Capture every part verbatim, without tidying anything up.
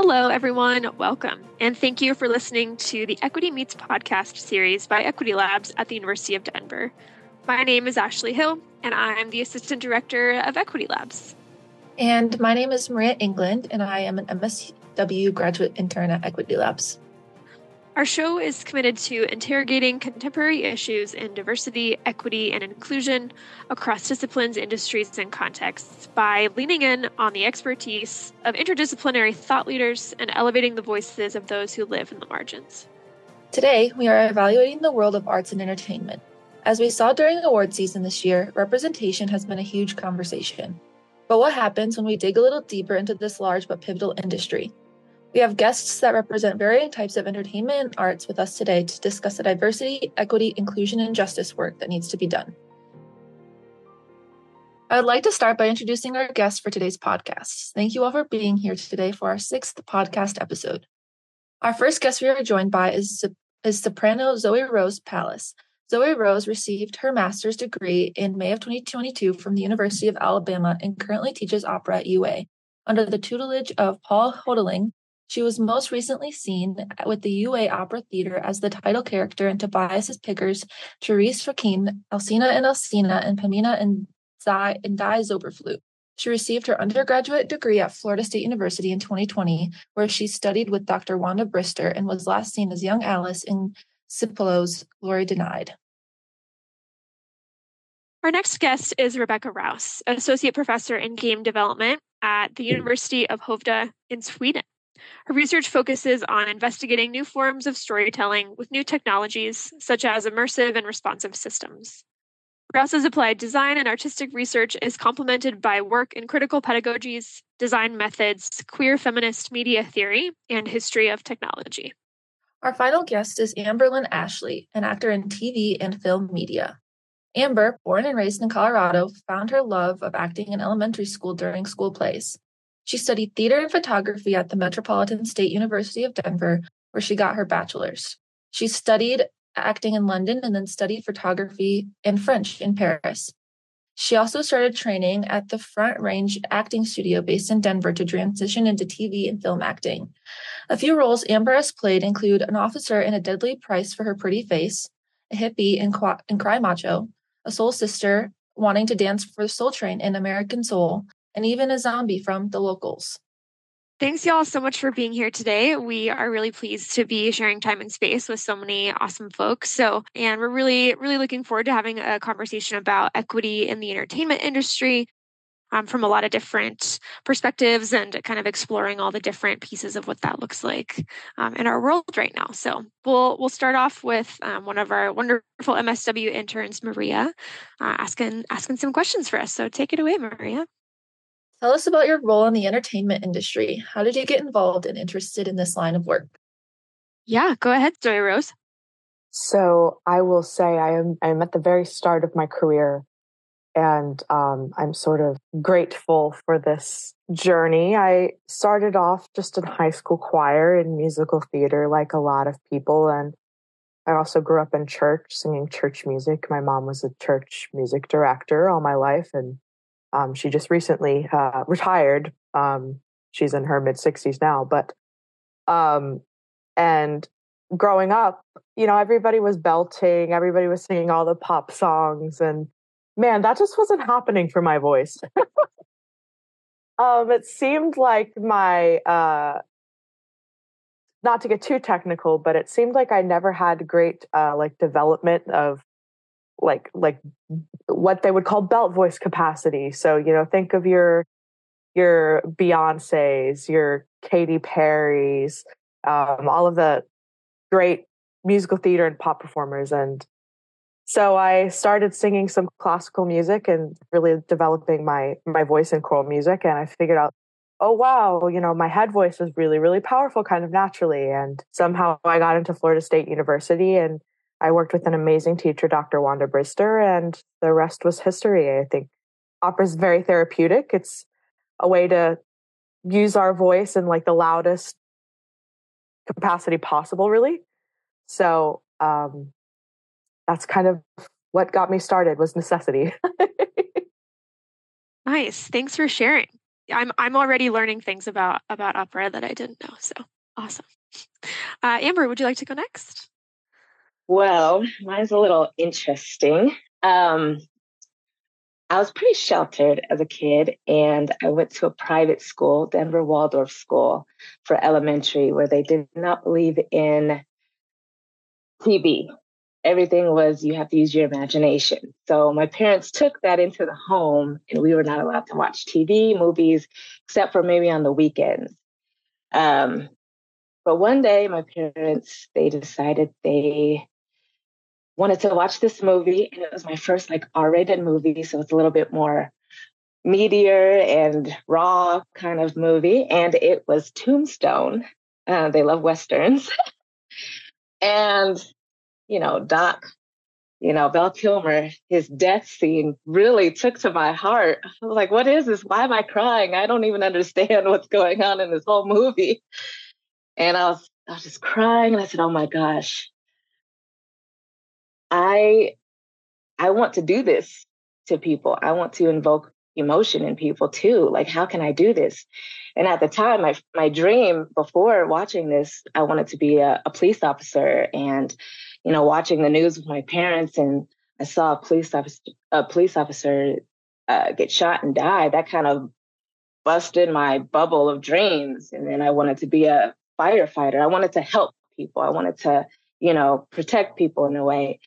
Hello, everyone. Welcome. And thank you for listening to the Equity Meets podcast series by Equity Labs at the University of Denver. My name is Ashley Hill, and I'm the Assistant Director of Equity Labs. And my name is Maria England, and I am an M S W graduate intern at Equity Labs. Our show is committed to interrogating contemporary issues in diversity, equity, and inclusion across disciplines, industries, and contexts by leaning in on the expertise of interdisciplinary thought leaders and elevating the voices of those who live in the margins. Today, we are evaluating the world of arts and entertainment. As we saw during award season this year, representation has been a huge conversation. But what happens when we dig a little deeper into this large but pivotal industry? We have guests that represent varying types of entertainment and arts with us today to discuss the diversity, equity, inclusion, and justice work that needs to be done. I would like to start by introducing our guests for today's podcast. Thank you all for being here today for our sixth podcast episode. Our first guest we are joined by is, is soprano Zoe Rose Pallas. Zoe Rose received her master's degree in May of twenty twenty-two from the University of Alabama and currently teaches opera at U A. Under the tutelage of Paul Hodeling, she was most recently seen with the U A Opera Theater as the title character in Tobias' Pickers, Therese Fakim, Elsina and Elsina, and Pamina and Dai Zoberflute. She received her undergraduate degree at Florida State University in twenty twenty, where she studied with Doctor Wanda Brister and was last seen as young Alice in Simpolo's Glory Denied. Our next guest is Rebecca Rouse, Associate Professor in Game Development at the University of Hovda in Sweden. Her research focuses on investigating new forms of storytelling with new technologies, such as immersive and responsive systems. Rouse's applied design and artistic research is complemented by work in critical pedagogies, design methods, queer feminist media theory, and history of technology. Our final guest is Amberlynn Ashley, an actor in T V and film media. Amber, born and raised in Colorado, found her love of acting in elementary school during school plays. She studied theater and photography at the Metropolitan State University of Denver, where she got her bachelor's. She studied acting in London and then studied photography and French in Paris. She also started training at the Front Range Acting Studio based in Denver to transition into T V and film acting. A few roles Amber has played include an officer in A Deadly Price for Her Pretty Face, a hippie in, Qu- in Cry Macho, a soul sister wanting to dance for the Soul Train in American Soul, and even a zombie from The Locals. Thanks, y'all, so much for being here today. We are really pleased to be sharing time and space with so many awesome folks. So, and we're really, really looking forward to having a conversation about equity in the entertainment industry um, from a lot of different perspectives and kind of exploring all the different pieces of what that looks like um, in our world right now. So we'll we'll start off with um, one of our wonderful M S W interns, Maria, uh, asking asking some questions for us. So take it away, Maria. Tell us about your role in the entertainment industry. How did you get involved and interested in this line of work? Yeah, go ahead, Zoe Rose. So I will say I am I'm at the very start of my career, and um, I'm sort of grateful for this journey. I started off just in high school choir and musical theater like a lot of people, and I also grew up in church, singing church music. My mom was a church music director all my life, and Um, she just recently uh, retired. Um, she's in her mid-sixties now. But um, and growing up, you know, everybody was belting. Everybody was singing all the pop songs. And man, that just wasn't happening for my voice. um, it seemed like my, uh, not to get too technical, but it seemed like I never had great uh, like development of like like what they would call belt voice capacity. So, you know, think of your your Beyoncé's, your Katy Perry's, um, all of the great musical theater and pop performers. And so I started singing some classical music and really developing my my voice in choral music. And I figured out, oh, wow, you know, my head voice was really, really powerful kind of naturally. And somehow I got into Florida State University, and I worked with an amazing teacher, Doctor Wanda Brister, and the rest was history, I think. Opera is very therapeutic. It's a way to use our voice in like the loudest capacity possible, really. So um, that's kind of what got me started, was necessity. Nice. Thanks for sharing. I'm I'm already learning things about about opera that I didn't know. So awesome. Uh, Amber, would you like to go next? Well, mine's a little interesting. Um, I was pretty sheltered as a kid, and I went to a private school, Denver Waldorf School, for elementary, where they did not believe in T V. Everything was, you have to use your imagination. So my parents took that into the home, and we were not allowed to watch T V, movies, except for maybe on the weekends. Um, but one day, my parents, they decided they wanted to watch this movie, and it was my first like R-rated movie, so it's a little bit more meatier and raw kind of movie, and it was Tombstone. Uh, they love Westerns. And, you know, Doc, you know, Val Kilmer, his death scene really took to my heart. I was like, what is this? Why am I crying? I don't even understand what's going on in this whole movie. And I was, I was just crying, and I said, oh my gosh, I I want to do this to people. I want to invoke emotion in people too. Like, how can I do this? And at the time, my my dream before watching this, I wanted to be a, a police officer. And, you know, watching the news with my parents, and I saw a police officer a police officer uh, get shot and die. That kind of busted my bubble of dreams. And then I wanted to be a firefighter. I wanted to help people. I wanted to, you know, protect people in a way.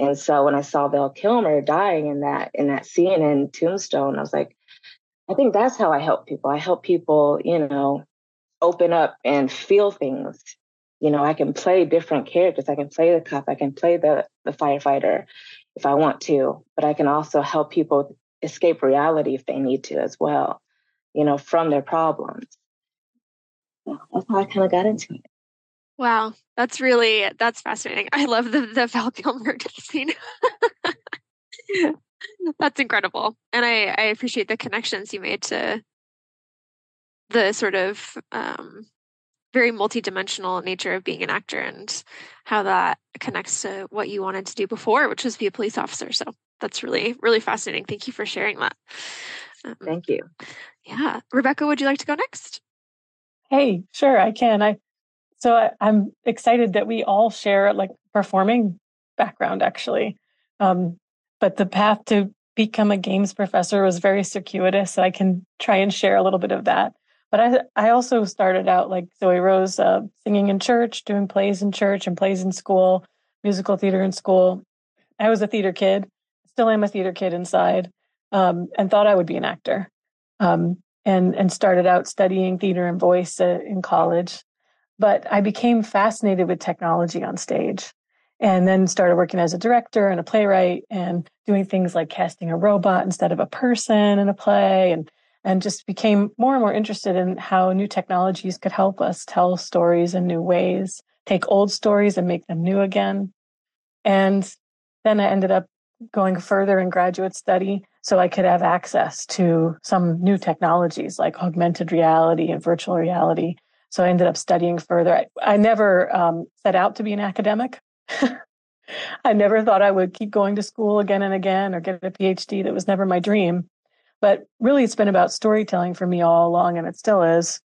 And so when I saw Val Kilmer dying in that in that scene in Tombstone, I was like, I think that's how I help people. I help people, you know, open up and feel things. You know, I can play different characters. I can play the cop. I can play the, the firefighter if I want to. But I can also help people escape reality if they need to as well, you know, from their problems. So that's how I kind of got into it. Wow, that's really, that's fascinating. I love the, the Val Kilmer scene. That's incredible. And I, I appreciate the connections you made to the sort of um, very multidimensional nature of being an actor and how that connects to what you wanted to do before, which was be a police officer. So that's really, really fascinating. Thank you for sharing that. Um, Thank you. Yeah. Rebecca, would you like to go next? Hey, sure, I can. I So I, I'm excited that we all share like performing background, actually. Um, but the path to become a games professor was very circuitous. So I can try and share a little bit of that. But I, I also started out like Zoe Rose, uh, singing in church, doing plays in church and plays in school, musical theater in school. I was a theater kid, still am a theater kid inside, um, and thought I would be an actor, um, and, and started out studying theater and voice uh, in college. But I became fascinated with technology on stage, and then started working as a director and a playwright and doing things like casting a robot instead of a person in a play, and and just became more and more interested in how new technologies could help us tell stories in new ways, take old stories and make them new again. And then I ended up going further in graduate study so I could have access to some new technologies like augmented reality and virtual reality. So I ended up studying further. I, I never um, set out to be an academic. I never thought I would keep going to school again and again or get a P H D. That was never my dream. But really, it's been about storytelling for me all along, and it still is.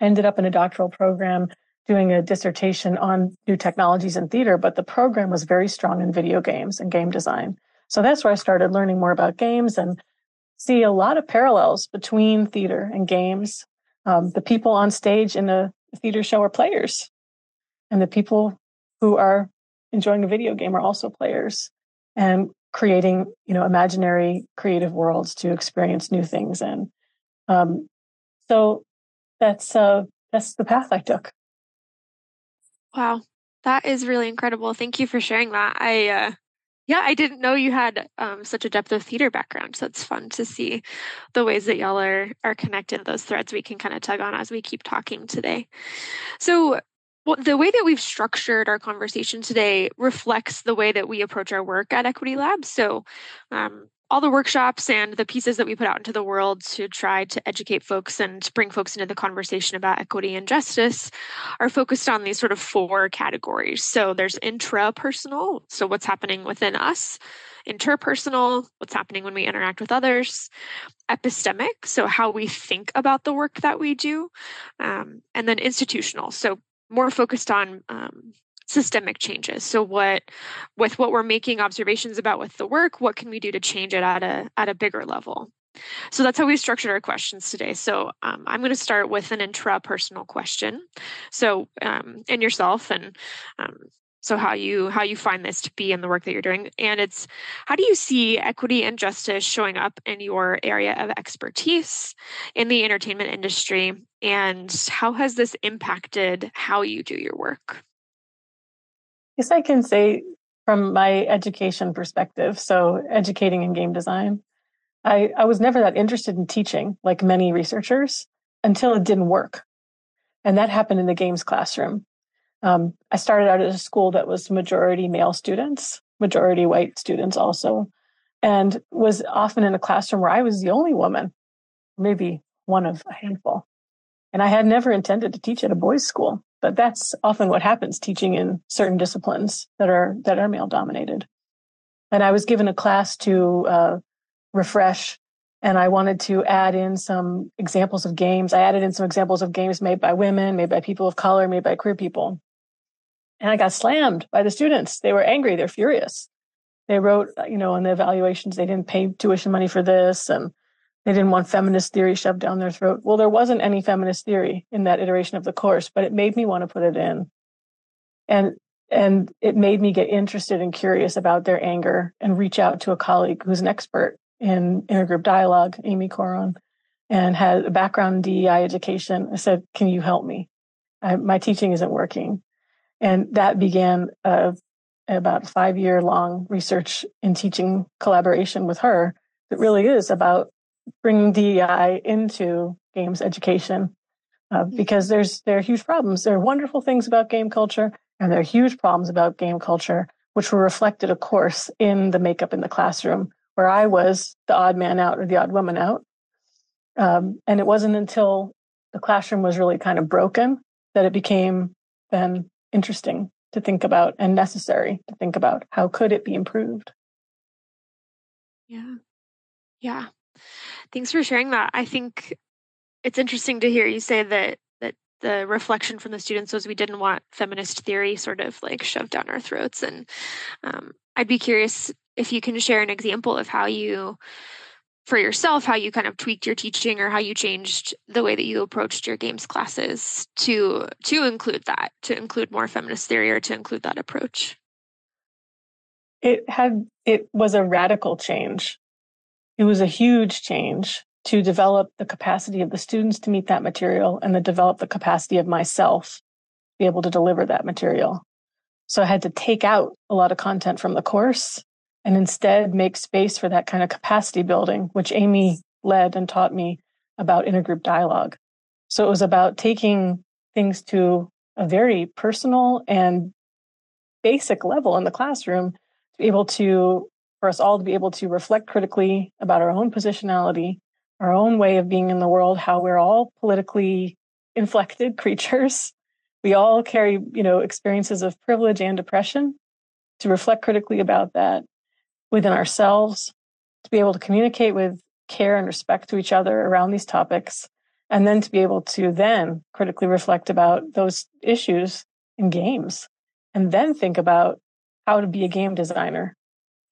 I ended up in a doctoral program doing a dissertation on new technologies in theater, but the program was very strong in video games and game design. So that's where I started learning more about games and see a lot of parallels between theater and games. Um, the people on stage in a theater show are players, and the people who are enjoying a video game are also players, and creating, you know, imaginary creative worlds to experience new things in. Um, so that's uh, that's the path I took. Wow, that is really incredible. Thank you for sharing that. I uh, yeah, I didn't know you had um, such a depth of theater background. So it's fun to see the ways that y'all are are connected, those threads we can kind of tug on as we keep talking today. So well, the way that we've structured our conversation today reflects the way that we approach our work at Equity Labs. So um, all the workshops and the pieces that we put out into the world to try to educate folks and bring folks into the conversation about equity and justice are focused on these sort of four categories. So there's intrapersonal, so what's happening within us, interpersonal, what's happening when we interact with others, epistemic, so how we think about the work that we do, um, and then institutional, so more focused on um, systemic changes. So what, with what we're making observations about with the work, what can we do to change it at a at a bigger level? So that's how we structured our questions today. So um, I'm going to start with an intrapersonal question. So um, in yourself, and um, so how you how you find this to be in the work that you're doing, and it's how do you see equity and justice showing up in your area of expertise in the entertainment industry, and how has this impacted how you do your work? I guess I can say from my education perspective, so educating in game design, I, I was never that interested in teaching, like many researchers, until it didn't work. And that happened in the games classroom. Um, I started out at a school that was majority male students, majority white students also, and was often in a classroom where I was the only woman, maybe one of a handful. And I had never intended to teach at a boys' school. But that's often what happens teaching in certain disciplines that are that are male dominated. And I was given a class to uh, refresh, and I wanted to add in some examples of games. I added in some examples of games made by women, made by people of color, made by queer people. And I got slammed by the students. They were angry. They're furious. They wrote, you know, on the evaluations, they didn't pay tuition money for this, and they didn't want feminist theory shoved down their throat. Well, there wasn't any feminist theory in that iteration of the course, but it made me want to put it in. And and it made me get interested and curious about their anger and reach out to a colleague who's an expert in intergroup dialogue, Amy Coron, and had a background in D E I education. I said, can you help me? I, my teaching isn't working. And that began a, about five-year long research and teaching collaboration with her that really is about bringing D E I into games education, uh, because there's there are huge problems. There are wonderful things about game culture, and there are huge problems about game culture, which were reflected, of course, in the makeup in the classroom, where I was the odd man out or the odd woman out. Um, and it wasn't until the classroom was really kind of broken that it became then interesting to think about and necessary to think about how could it be improved. Yeah. Yeah. Thanks for sharing that. I think it's interesting to hear you say that that the reflection from the students was we didn't want feminist theory sort of like shoved down our throats. And um, I'd be curious if you can share an example of how you, for yourself, how you kind of tweaked your teaching or how you changed the way that you approached your games classes to to include that, to include more feminist theory or to include that approach. It had it was a radical change. It was a huge change to develop the capacity of the students to meet that material and to develop the capacity of myself to be able to deliver that material. So I had to take out a lot of content from the course and instead make space for that kind of capacity building, which Amy led and taught me about intergroup dialogue. So it was about taking things to a very personal and basic level in the classroom to be able to for us all to be able to reflect critically about our own positionality, our own way of being in the world, how we're all politically inflected creatures. We all carry, you know, experiences of privilege and oppression, to reflect critically about that within ourselves, to be able to communicate with care and respect to each other around these topics, and then to be able to then critically reflect about those issues in games, and then think about how to be a game designer.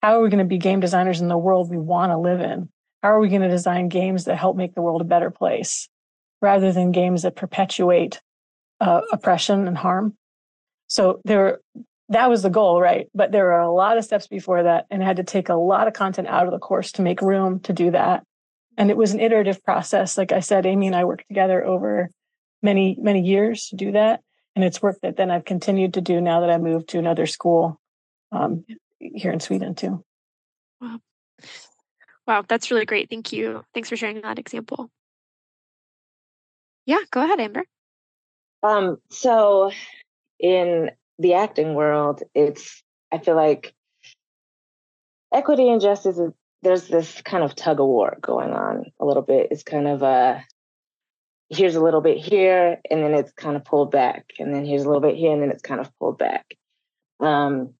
How are we going to be game designers in the world we want to live in? How are we going to design games that help make the world a better place rather than games that perpetuate uh, oppression and harm? So there, were, that was the goal, right? But there were a lot of steps before that, and I had to take a lot of content out of the course to make room to do that. And it was an iterative process. Like I said, Amy and I worked together over many, many years to do that. And it's work that then I've continued to do now that I moved to another school. Um, here in Sweden too. Wow. Wow. That's really great. Thank you. Thanks for sharing that example. Yeah. Go ahead, Amber. Um, so in the acting world, it's, I feel like equity and justice is there's this kind of tug of war going on a little bit. It's kind of a, here's a little bit here, and then it's kind of pulled back. And then here's a little bit here, and then it's kind of pulled back. Um,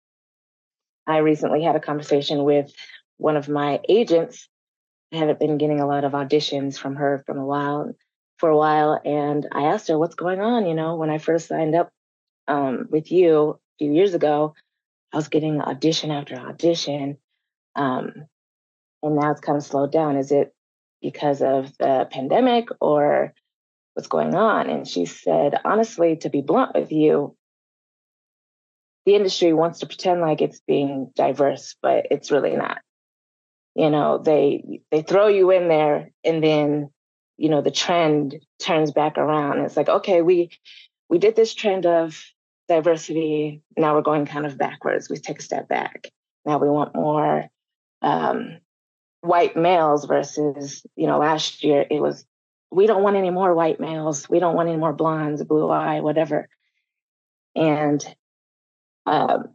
I recently had a conversation with one of my agents. I haven't been getting a lot of auditions from her from a while, for a while. And I asked her, what's going on? You know, when I first signed up um, with you a few years ago, I was getting audition after audition. Um, and now it's kind of slowed down. Is it because of the pandemic or what's going on? And she said, honestly, to be blunt with you, the industry wants to pretend like it's being diverse, but it's really not. You know, they they throw you in there, and then, you know, the trend turns back around. It's like, okay, we we did this trend of diversity. Now we're going kind of backwards. We take a step back. Now we want more um, white males versus, you know, last year it was, we don't want any more white males. We don't want any more blondes, blue eye, whatever. And um,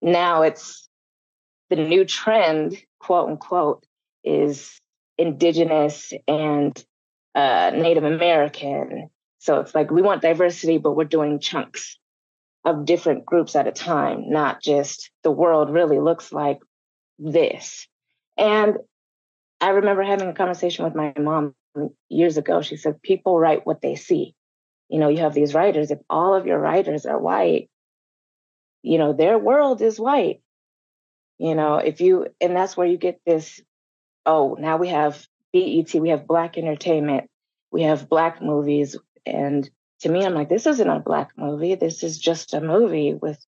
now it's the new trend, quote unquote, is Indigenous and uh, Native American. So it's like, we want diversity, but we're doing chunks of different groups at a time, not just the world really looks like this. And I remember having a conversation with my mom years ago. She said, people write what they see. You know, you have these writers, if all of your writers are white, you know, their world is white. You know, if you, and that's where you get this, oh, now we have B E T, we have Black entertainment, we have Black movies. And to me, I'm like, this isn't a Black movie. This is just a movie with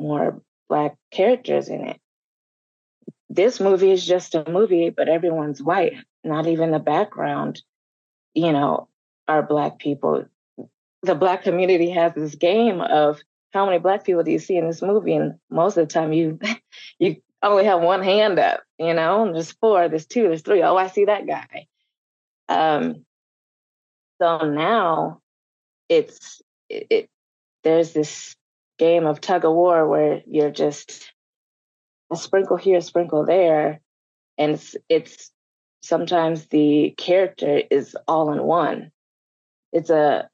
more Black characters in it. This movie is just a movie, but everyone's white. Not even the background, you know, are Black people. The Black community has this game of how many Black people do you see in this movie? And most of the time you you only have one hand up, you know, and there's four, there's two, there's three. Oh, I see that guy. Um, so now it's, it, it, there's this game of tug of war where you're just a sprinkle here, a sprinkle there. And it's, it's sometimes the character is all in one. It's a,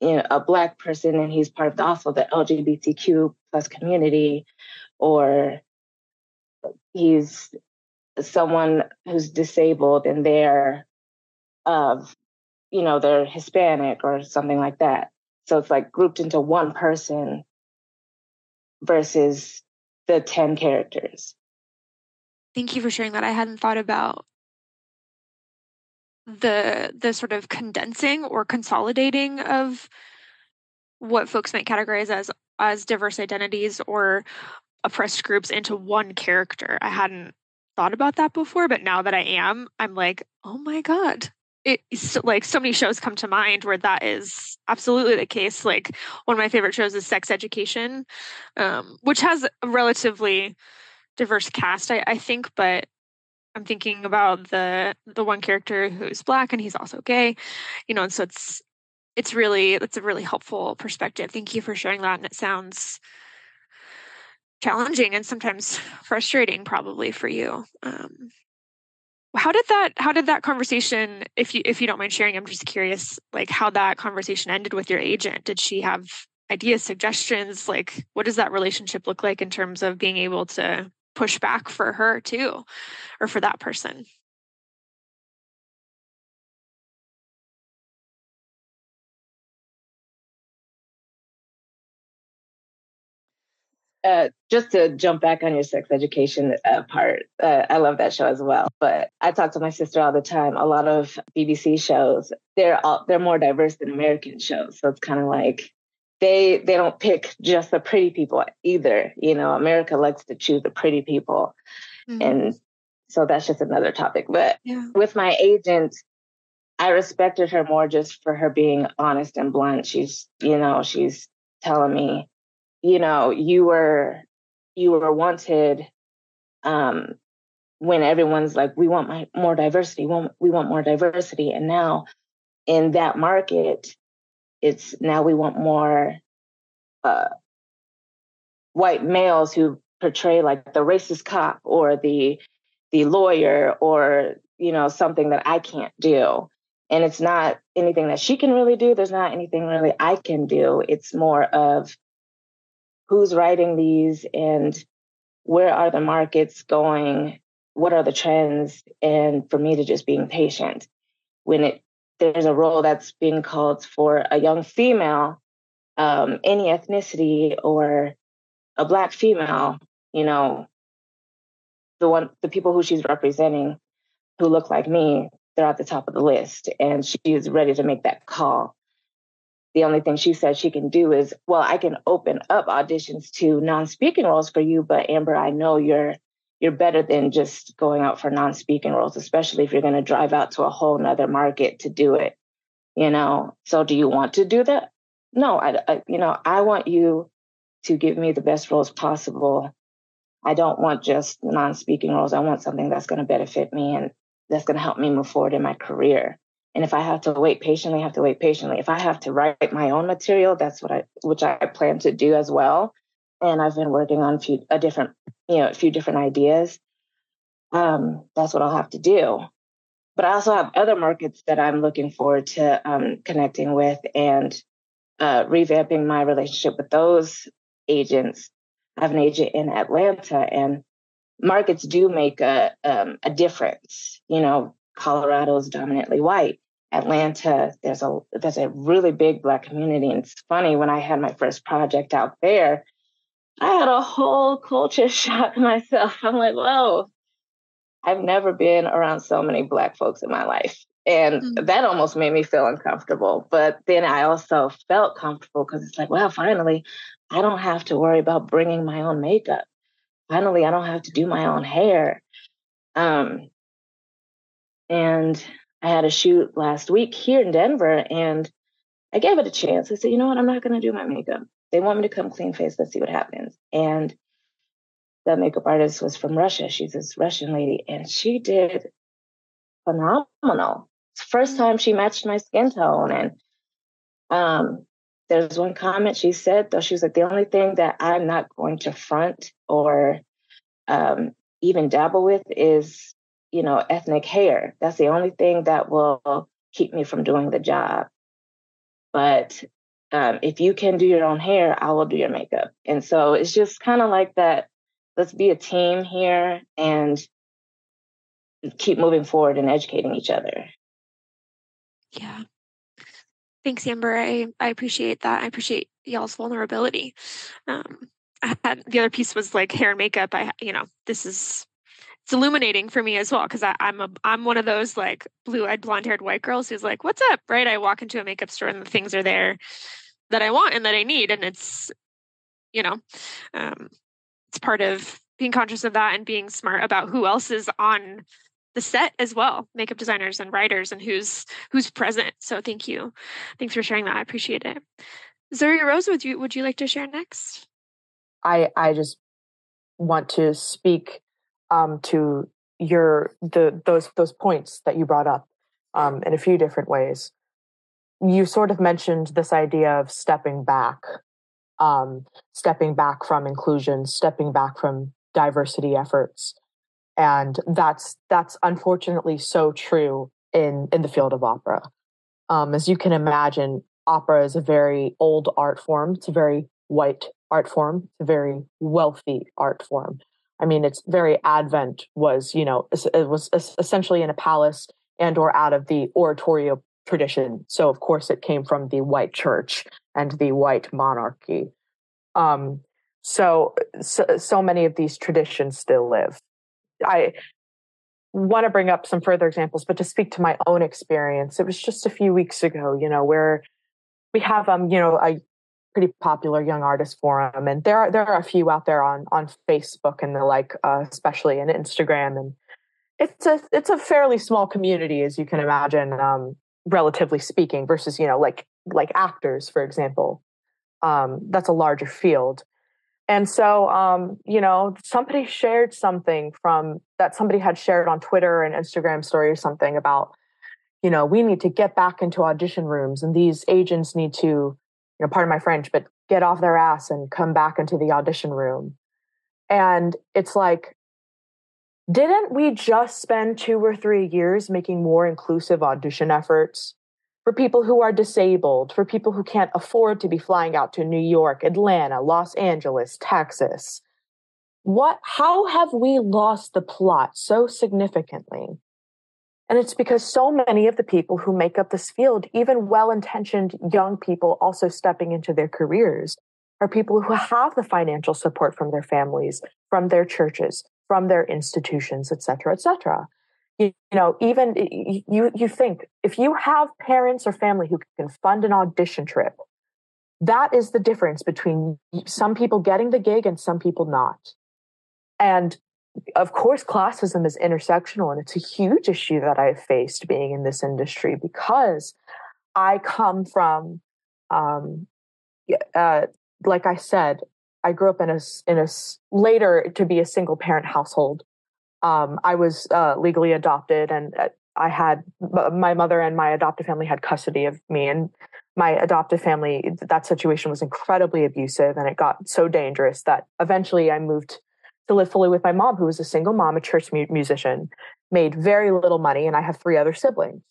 you know, a Black person, and he's part of the, also the L G B T Q plus community, or he's someone who's disabled and they're of, you know, they're Hispanic or something like that. So it's like grouped into one person versus the ten characters. Thank you for sharing that. I hadn't thought about the the sort of condensing or consolidating of what folks might categorize as as diverse identities or oppressed groups into one character. I hadn't thought about that before, but now that I am, I'm like, oh my God. It's like so many shows come to mind where that is absolutely the case. Like one of my favorite shows is Sex Education, um, which has a relatively diverse cast, I, I think, but I'm thinking about the the one character who's Black and he's also gay, you know, and so it's it's really, it's a really helpful perspective. Thank you for sharing that. And it sounds challenging and sometimes frustrating probably for you. Um, how did that, how did that conversation, if you, if you don't mind sharing, I'm just curious, like how that conversation ended with your agent. Did she have ideas, suggestions? Like, what does that relationship look like in terms of being able to push back for her too, or for that person? Uh, just to jump back on your Sex Education uh, part, uh, I love that show as well. But I talk to my sister all the time. A lot of B B C shows, they're all, they're more diverse than American shows. So it's kind of like they they don't pick just the pretty people either. You know, America likes to choose the pretty people, mm-hmm. and so that's just another topic. But yeah. With my agent, I respected her more just for her being honest and blunt. She's, you know, she's telling me, you know, you were, you were wanted um, when everyone's like, we want my, more diversity. We want, we want more diversity. And now in that market, it's now we want more uh, white males who portray like the racist cop or the, the lawyer or, you know, something that I can't do. And it's not anything that she can really do. There's not anything really I can do. It's more of who's writing these and where are the markets going? What are the trends? And for me to just being patient when it, there's a role that's being called for a young female, um, any ethnicity or a Black female, you know, the one, the people who she's representing who look like me, they're at the top of the list and she is ready to make that call. The only thing she said she can do is, well, I can open up auditions to non-speaking roles for you, but Amber, I know you're you're better than just going out for non-speaking roles, especially if you're going to drive out to a whole nother market to do it, you know? So do you want to do that? No, I, I, you know, I want you to give me the best roles possible. I don't want just non-speaking roles. I want something that's going to benefit me and that's going to help me move forward in my career. And if I have to wait patiently, I have to wait patiently. If I have to write my own material, that's what I, which I plan to do as well. And I've been working on a few, a different, you know, a few different ideas. Um, that's what I'll have to do. But I also have other markets that I'm looking forward to um, connecting with and uh, revamping my relationship with those agents. I have an agent in Atlanta, and markets do make a um, a difference. You know, Colorado is dominantly white. Atlanta, there's a there's a really big Black community, and it's funny when I had my first project out there, I had a whole culture shock myself. I'm like, whoa, I've never been around so many Black folks in my life. And mm-hmm. that almost made me feel uncomfortable. But then I also felt comfortable because it's like, well, finally, I don't have to worry about bringing my own makeup. Finally, I don't have to do my own hair. Um, and I had a shoot last week here in Denver, and I gave it a chance. I said, you know what? I'm not going to do my makeup. They want me to come clean face. Let's see what happens. And that makeup artist was from Russia. She's this Russian lady, and she did phenomenal. It's the first time she matched my skin tone. And um, there's one comment she said, though, she was like, the only thing that I'm not going to front or um, even dabble with is, you know, ethnic hair. That's the only thing that will keep me from doing the job. But Um, if you can do your own hair, I will do your makeup. And so it's just kind of like that. Let's be a team here and keep moving forward and educating each other. Yeah. Thanks, Amber. I, I appreciate that. I appreciate y'all's vulnerability. Um, I had, the other piece was like hair and makeup. I, you know, this is, it's illuminating for me as well, because I'm a I'm one of those like blue-eyed, blonde-haired white girls who's like, what's up, right? I walk into a makeup store and the things are there that I want and that I need, and it's, you know, um, it's part of being conscious of that and being smart about who else is on the set as well, makeup designers and writers, and who's who's present. So thank you, thanks for sharing that. I appreciate it. Zoe Rose, would you would you like to share next? I I just want to speak. Um, to your the those those points that you brought up um, in a few different ways. You sort of mentioned this idea of stepping back, um, stepping back from inclusion, stepping back from diversity efforts, and that's that's unfortunately so true in in the field of opera. Um, as you can imagine, opera is a very old art form. It's a very white art form. It's a very wealthy art form. I mean, its very advent was, you know, it was essentially in a palace and or out of the oratorio tradition. So, of course, it came from the white church and the white monarchy. Um, so, so, so many of these traditions still live. I want to bring up some further examples, but to speak to my own experience, it was just a few weeks ago, you know, where we have, um, you know, a pretty popular young artist forum, and there are there are a few out there on on Facebook and the like, uh, especially in Instagram, and it's a it's a fairly small community, as you can imagine, um, relatively speaking, versus, you know, like like actors, for example, um, that's a larger field. And so um, you know, somebody shared something from that somebody had shared on Twitter and Instagram story or something about, you know, we need to get back into audition rooms, and these agents need to, you know, pardon my French, but get off their ass and come back into the audition room. And it's like, Didn't we just spend two or three years making more inclusive audition efforts for people who are disabled, for people who can't afford to be flying out to New York, Atlanta, Los Angeles, Texas? What, how have we lost the plot so significantly? And it's because so many of the people who make up this field, even well-intentioned young people also stepping into their careers, are people who have the financial support from their families, from their churches, from their institutions, et cetera, et cetera. You, you know, even you, you think if you have parents or family who can fund an audition trip, that is the difference between some people getting the gig and some people not. And of course, classism is intersectional, and it's a huge issue that I've faced being in this industry because I come from, um, uh, like I said, I grew up in a, in a later to be a single parent household. Um, I was uh, legally adopted, and I had my mother and my adoptive family had custody of me. And my adoptive family, that situation was incredibly abusive, and it got so dangerous that eventually I moved to live fully with my mom, who was a single mom, a church mu- musician, made very little money, and I have three other siblings.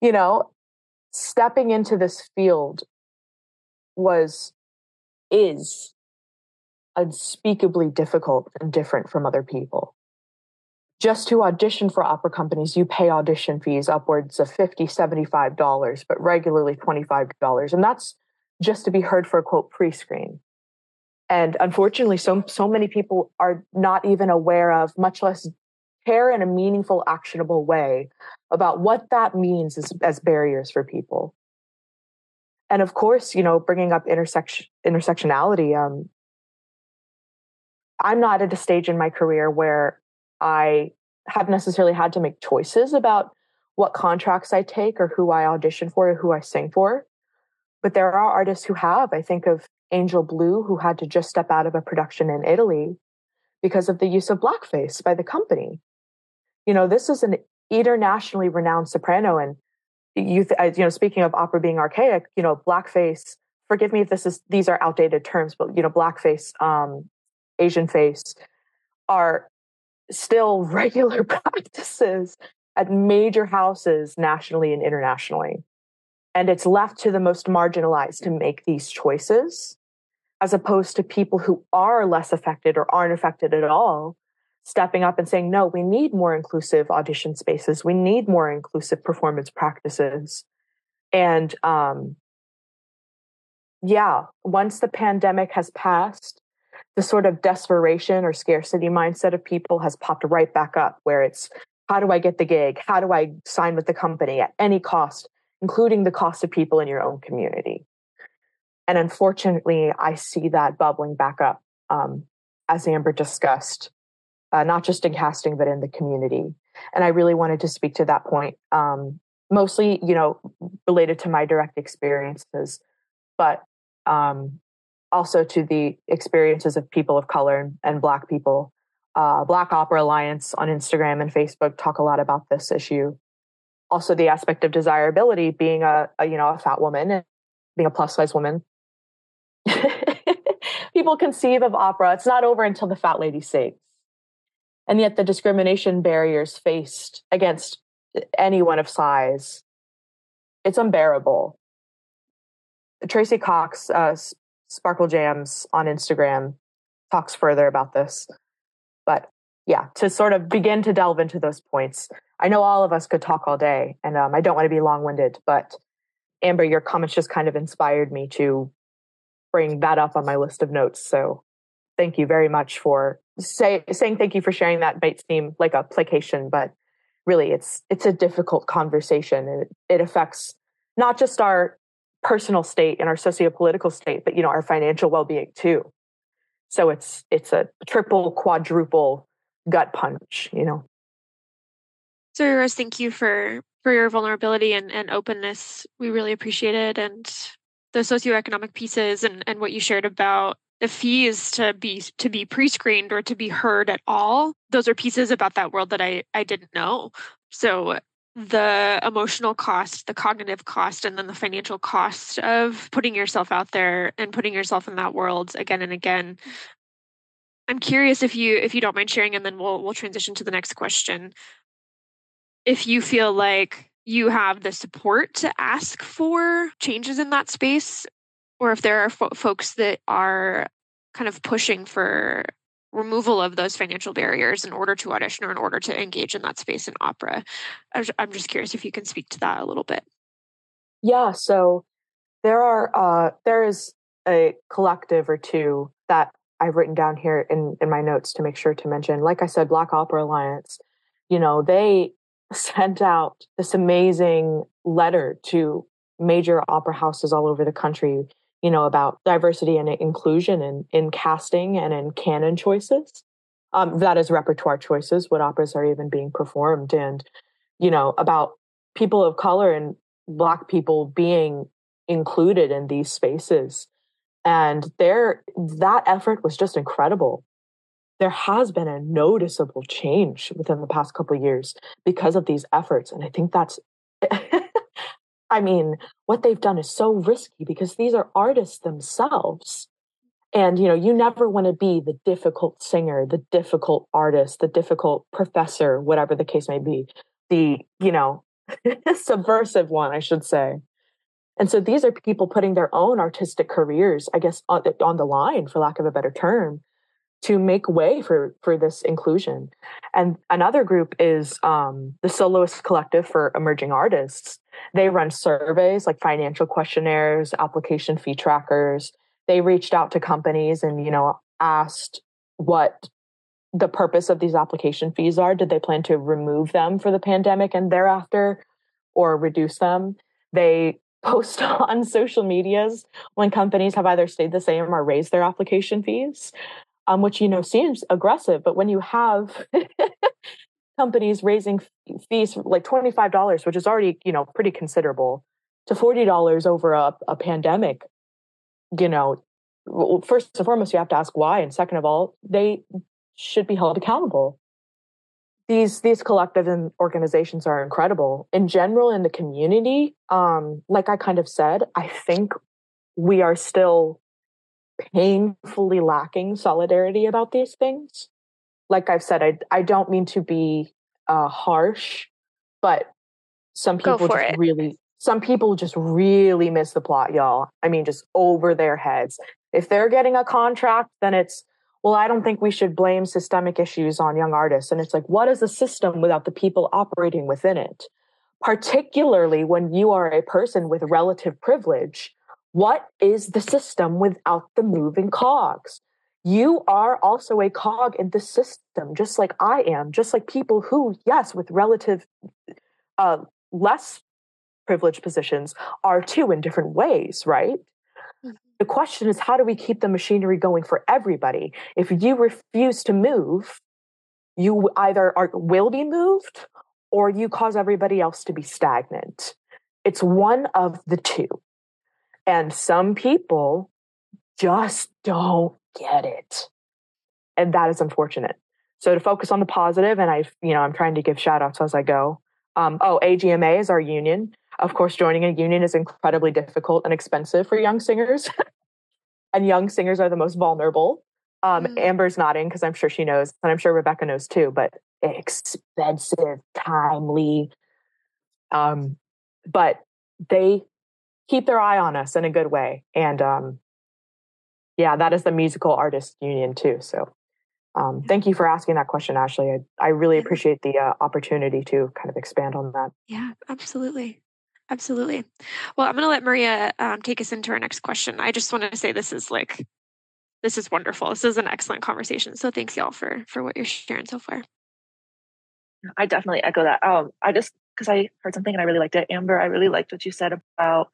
You know, stepping into this field was, is unspeakably difficult and different from other people. Just to audition for opera companies, you pay audition fees upwards of fifty dollars, seventy-five dollars, but regularly twenty-five dollars. And that's just to be heard for a, quote, pre-screen. And unfortunately, so, so many people are not even aware of, much less care in a meaningful, actionable way about what that means as, as barriers for people. And of course, you know, bringing up intersection, intersectionality, um, I'm not at a stage in my career where I have necessarily had to make choices about what contracts I take or who I audition for or who I sing for. But there are artists who have. I think of Angel Blue, who had to just step out of a production in Italy because of the use of blackface by the company. You know, this is an internationally renowned soprano. And, you, th- you know, speaking of opera being archaic, you know, blackface, forgive me if this is, these are outdated terms, but, you know, blackface, um, Asian face are still regular practices at major houses nationally and internationally. And it's left to the most marginalized to make these choices, as opposed to people who are less affected or aren't affected at all, stepping up and saying, no, we need more inclusive audition spaces. We need more inclusive performance practices. And um, yeah, once the pandemic has passed, the sort of desperation or scarcity mindset of people has popped right back up, where it's, how do I get the gig? How do I sign with the company at any cost, including the cost of people in your own community? And unfortunately, I see that bubbling back up, um, as Amber discussed, uh, not just in casting, but in the community. And I really wanted to speak to that point, um, mostly, you know, related to my direct experiences, but um, also to the experiences of people of color and Black people. Uh, Black Opera Alliance on Instagram and Facebook talk a lot about this issue. Also the aspect of desirability, being a, a you know, a fat woman and being a plus size woman. People conceive of opera, it's not over until the fat lady sings. And yet the discrimination barriers faced against anyone of size, it's unbearable. Tracy Cox, uh, Sparkle Jams on Instagram, talks further about this. But yeah, to sort of begin to delve into those points, I know all of us could talk all day, and um, I don't want to be long-winded, but Amber, your comments just kind of inspired me to bring that up on my list of notes. So thank you very much for say, saying thank you for sharing that. Might seem like a placation, but really it's it's a difficult conversation, and it, it affects not just our personal state and our socio-political state, but, you know, our financial well-being too. So it's, it's a triple, quadruple gut punch, you know? So Rose, thank you for, for your vulnerability and, and openness. We really appreciate it. And the socioeconomic pieces and, and what you shared about the fees to be, to be pre-screened or to be heard at all. Those are pieces about that world that I, I didn't know. So the emotional cost, the cognitive cost, and then the financial cost of putting yourself out there and putting yourself in that world again and again. I'm curious if you if you don't mind sharing, and then we'll we'll transition to the next question. If you feel like you have the support to ask for changes in that space, or if there are fo- folks that are kind of pushing for removal of those financial barriers in order to audition or in order to engage in that space in opera. I'm just curious if you can speak to that a little bit. Yeah, so there are uh, there is a collective or two that I've written down here in, in my notes to make sure to mention. Like I said, Black Opera Alliance, you know, they sent out this amazing letter to major opera houses all over the country, you know, about diversity and inclusion in, in casting and in canon choices. Um, that is repertoire choices, what operas are even being performed, and, you know, about people of color and Black people being included in these spaces. And there, that effort was just incredible. There has been a noticeable change within the past couple of years because of these efforts. And I think that's, I mean, what they've done is so risky because these are artists themselves. And, you know, you never want to be the difficult singer, the difficult artist, the difficult professor, whatever the case may be, the, you know, subversive one, I should say. And so these are people putting their own artistic careers, I guess, on the, on the line, for lack of a better term, to make way for, for this inclusion. And another group is um, the Soloist Collective for Emerging Artists. They run surveys like financial questionnaires, application fee trackers. They reached out to companies and, you know, asked what the purpose of these application fees are. Did they plan to remove them for the pandemic and thereafter, or reduce them? They post on social medias when companies have either stayed the same or raised their application fees, um, which, you know, seems aggressive. But when you have companies raising fees like twenty-five dollars, which is already, you know, pretty considerable, to forty dollars over a, a pandemic, you know, first and foremost, you have to ask why. And second of all, they should be held accountable. These these collectives and organizations are incredible. In general, in the community, um, like I kind of said, I think we are still painfully lacking solidarity about these things. Like I've said, I I don't mean to be uh, harsh, but some people just it. really some people just really miss the plot, y'all. I mean, just over their heads. If they're getting a contract, then it's, well, I don't think we should blame systemic issues on young artists. And it's like, what is the system without the people operating within it? Particularly when you are a person with relative privilege, what is the system without the moving cogs? You are also a cog in the system, just like I am, just like people who, yes, with relative uh, less privileged positions are too in different ways, right? The question is, how do we keep the machinery going for everybody? If you refuse to move, you either are, will be moved, or you cause everybody else to be stagnant. It's one of the two. And some people just don't get it. And that is unfortunate. So to focus on the positive, and I, you know, I'm trying to give shout outs as I go. Um, oh, A G M A is our union. Of course, joining a union is incredibly difficult and expensive for young singers. And young singers are the most vulnerable. Um, mm-hmm. Amber's nodding because I'm sure she knows, and I'm sure Rebecca knows too, but expensive, timely. Um, but they keep their eye on us in a good way. And um, yeah, that is the Musical Artists Union too. So um, thank you for asking that question, Ashley. I, I really appreciate the uh, opportunity to kind of expand on that. Yeah, absolutely. Absolutely. Well, I'm going to let Maria um, take us into our next question. I just wanted to say this is like, this is wonderful. This is an excellent conversation. So thanks y'all for for what you're sharing so far. I definitely echo that. Um, I just, because I heard something and I really liked it. Amber, I really liked what you said about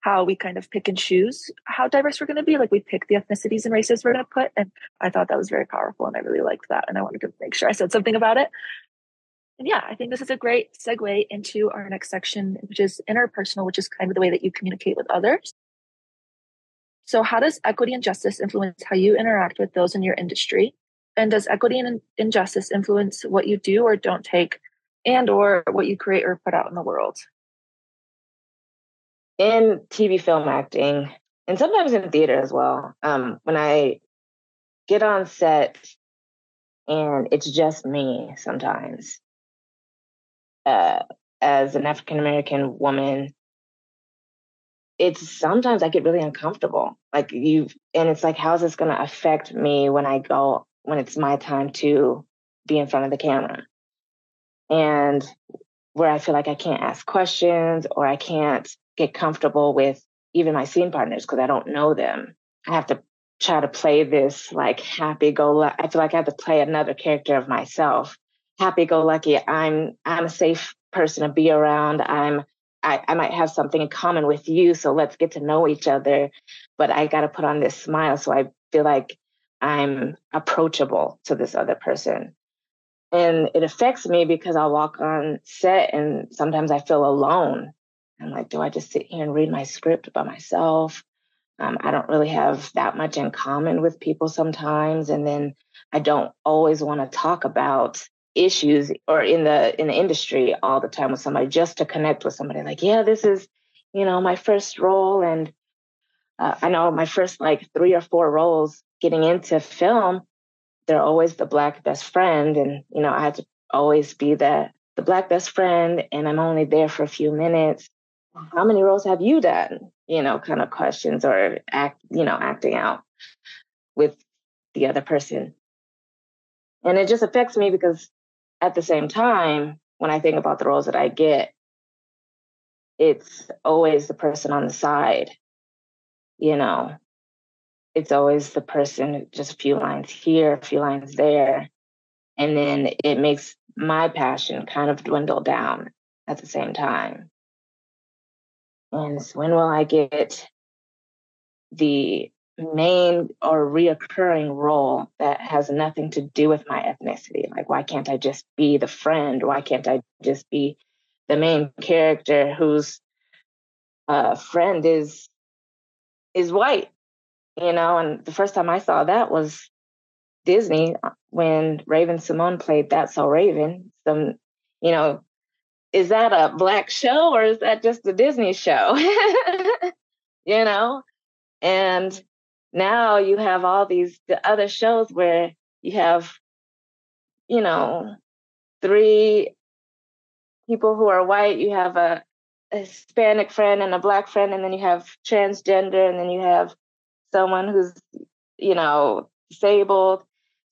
how we kind of pick and choose how diverse we're going to be. Like we pick the ethnicities and races we're going to put. And I thought that was very powerful and I really liked that. And I wanted to make sure I said something about it. And yeah, I think this is a great segue into our next section, which is interpersonal, which is kind of the way that you communicate with others. So how does equity and justice influence how you interact with those in your industry? And does equity and injustice influence what you do or don't take, and or what you create or put out in the world? In T V film acting, and sometimes in theater as well, um, when I get on set and it's just me sometimes. Uh, as an African-American woman, it's sometimes I get really uncomfortable. Like you, and it's like, how's this going to affect me when I go, when it's my time to be in front of the camera? And where I feel like I can't ask questions or I can't get comfortable with even my scene partners because I don't know them. I have to try to play this like happy-go-lucky. I feel like I have to play another character of myself. Happy-go-lucky. I'm I'm a safe person to be around. I'm I, I might have something in common with you, so let's get to know each other. But I got to put on this smile so I feel like I'm approachable to this other person. And it affects me because I'll walk on set and sometimes I feel alone. I'm like, do I just sit here and read my script by myself? Um, I don't really have that much in common with people sometimes. And then I don't always want to talk about issues or in the in the industry all the time with somebody just to connect with somebody. Like, yeah, this is, you know, my first role. And uh, I know my first like three or four roles getting into film, they're always the Black best friend. And, you know, I had to always be the, the Black best friend and I'm only there for a few minutes. How many roles have you done? You know, kind of questions or act, you know, acting out with the other person. And it just affects me because at the same time, when I think about the roles that I get, it's always the person on the side, you know. It's always the person, just a few lines here, a few lines there. And then it makes my passion kind of dwindle down at the same time. And so when will I get the main or reoccurring role that has nothing to do with my ethnicity? Like, why can't I just be the friend? Why can't I just be the main character whose uh, friend is is white? You know, and the first time I saw that was Disney when Raven Simone played That's So Raven. Some, you know, is that a Black show or is that just a Disney show? You know, and now you have all these the other shows where you have, you know, three people who are white. You have a, a Hispanic friend and a Black friend, and then you have transgender, and then you have someone who's, you know, disabled.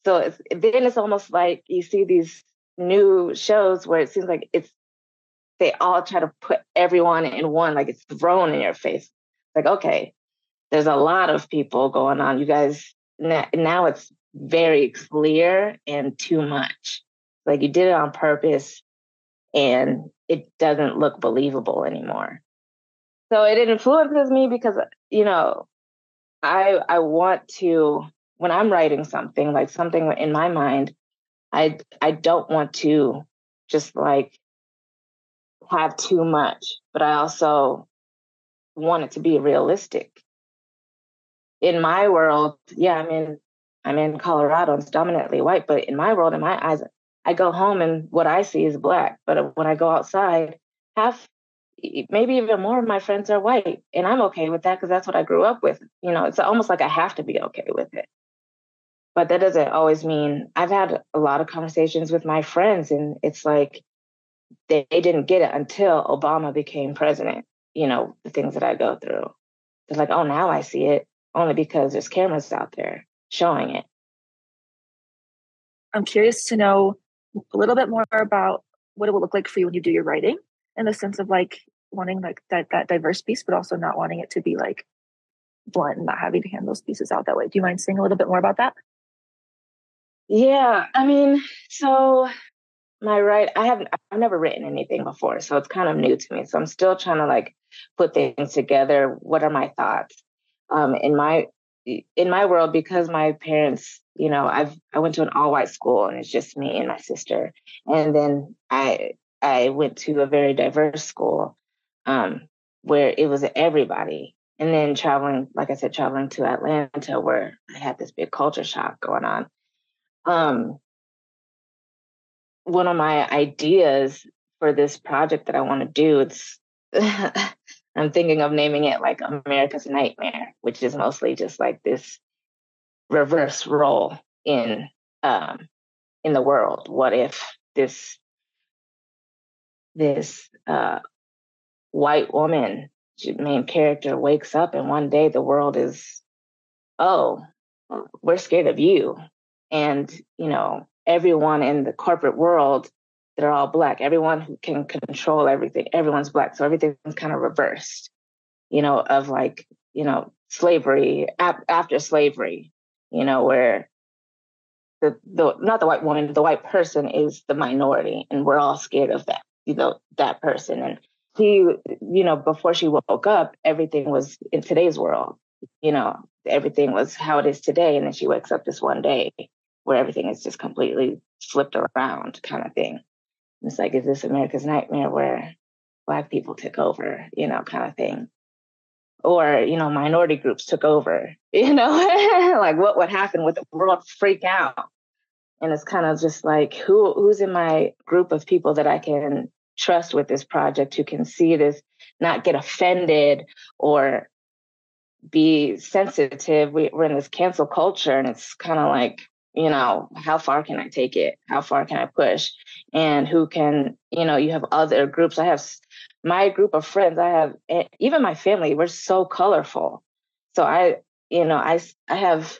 So it's, then it's almost like you see these new shows where it seems like it's they all try to put everyone in one, like it's thrown in your face. Like, okay, there's a lot of people going on. You guys, now it's very clear and too much. Like you did it on purpose and it doesn't look believable anymore. So it influences me because, you know, I I want to, when I'm writing something, like something in my mind, I I don't want to just like have too much, but I also want it to be realistic. In my world, yeah, I'm in I'm in Colorado, it's dominantly white, but in my world, in my eyes, I go home and what I see is Black. But when I go outside, half maybe even more of my friends are white, and I'm okay with that because that's what I grew up with. You know, it's almost like I have to be okay with it. But that doesn't always mean. I've had a lot of conversations with my friends, and it's like they, they didn't get it until Obama became president. You know, the things that I go through. It's like, oh, now I see it only because there's cameras out there showing it. I'm curious to know a little bit more about what it will look like for you when you do your writing. In the sense of like wanting like that that diverse piece, but also not wanting it to be like blunt and not having to hand those pieces out that way. Do you mind saying a little bit more about that? Yeah, I mean, so my right, I haven't, I've never written anything before, so it's kind of new to me. So I'm still trying to like put things together. What are my thoughts? Um, in my in my world, because my parents, you know, I've I went to an all white school and it's just me and my sister, and then I. I went to a very diverse school um, where it was everybody. And then traveling, like I said, traveling to Atlanta where I had this big culture shock going on. Um, one of my ideas for this project that I want to do, it's I'm thinking of naming it like America's Nightmare, which is mostly just like this reverse role in um, in the world. What if this this uh, white woman, main character, wakes up and one day the world is, oh, we're scared of you. And, you know, everyone in the corporate world, they're all Black. Everyone who can control everything, everyone's Black. So everything's kind of reversed, you know, of like, you know, slavery, ap- after slavery, you know, where the, the not the white woman, the white person is the minority. And we're all scared of that, you know, that person. And she, you know, before she woke up, everything was in today's world, you know, everything was how it is today. And then she wakes up this one day where everything is just completely flipped around kind of thing. It's like, is this America's nightmare where Black people took over, you know, kind of thing? Or, you know, minority groups took over, you know, like what would happen? Would the world freak out? And it's kind of just like, who who's in my group of people that I can trust with this project, who can see this, not get offended or be sensitive. We, we're in this cancel culture, and it's kind of like, you know, how far can I take it? How far can I push? And who can, you know, you have other groups. I have my group of friends. I have even my family. We're so colorful. So I, you know, I, I have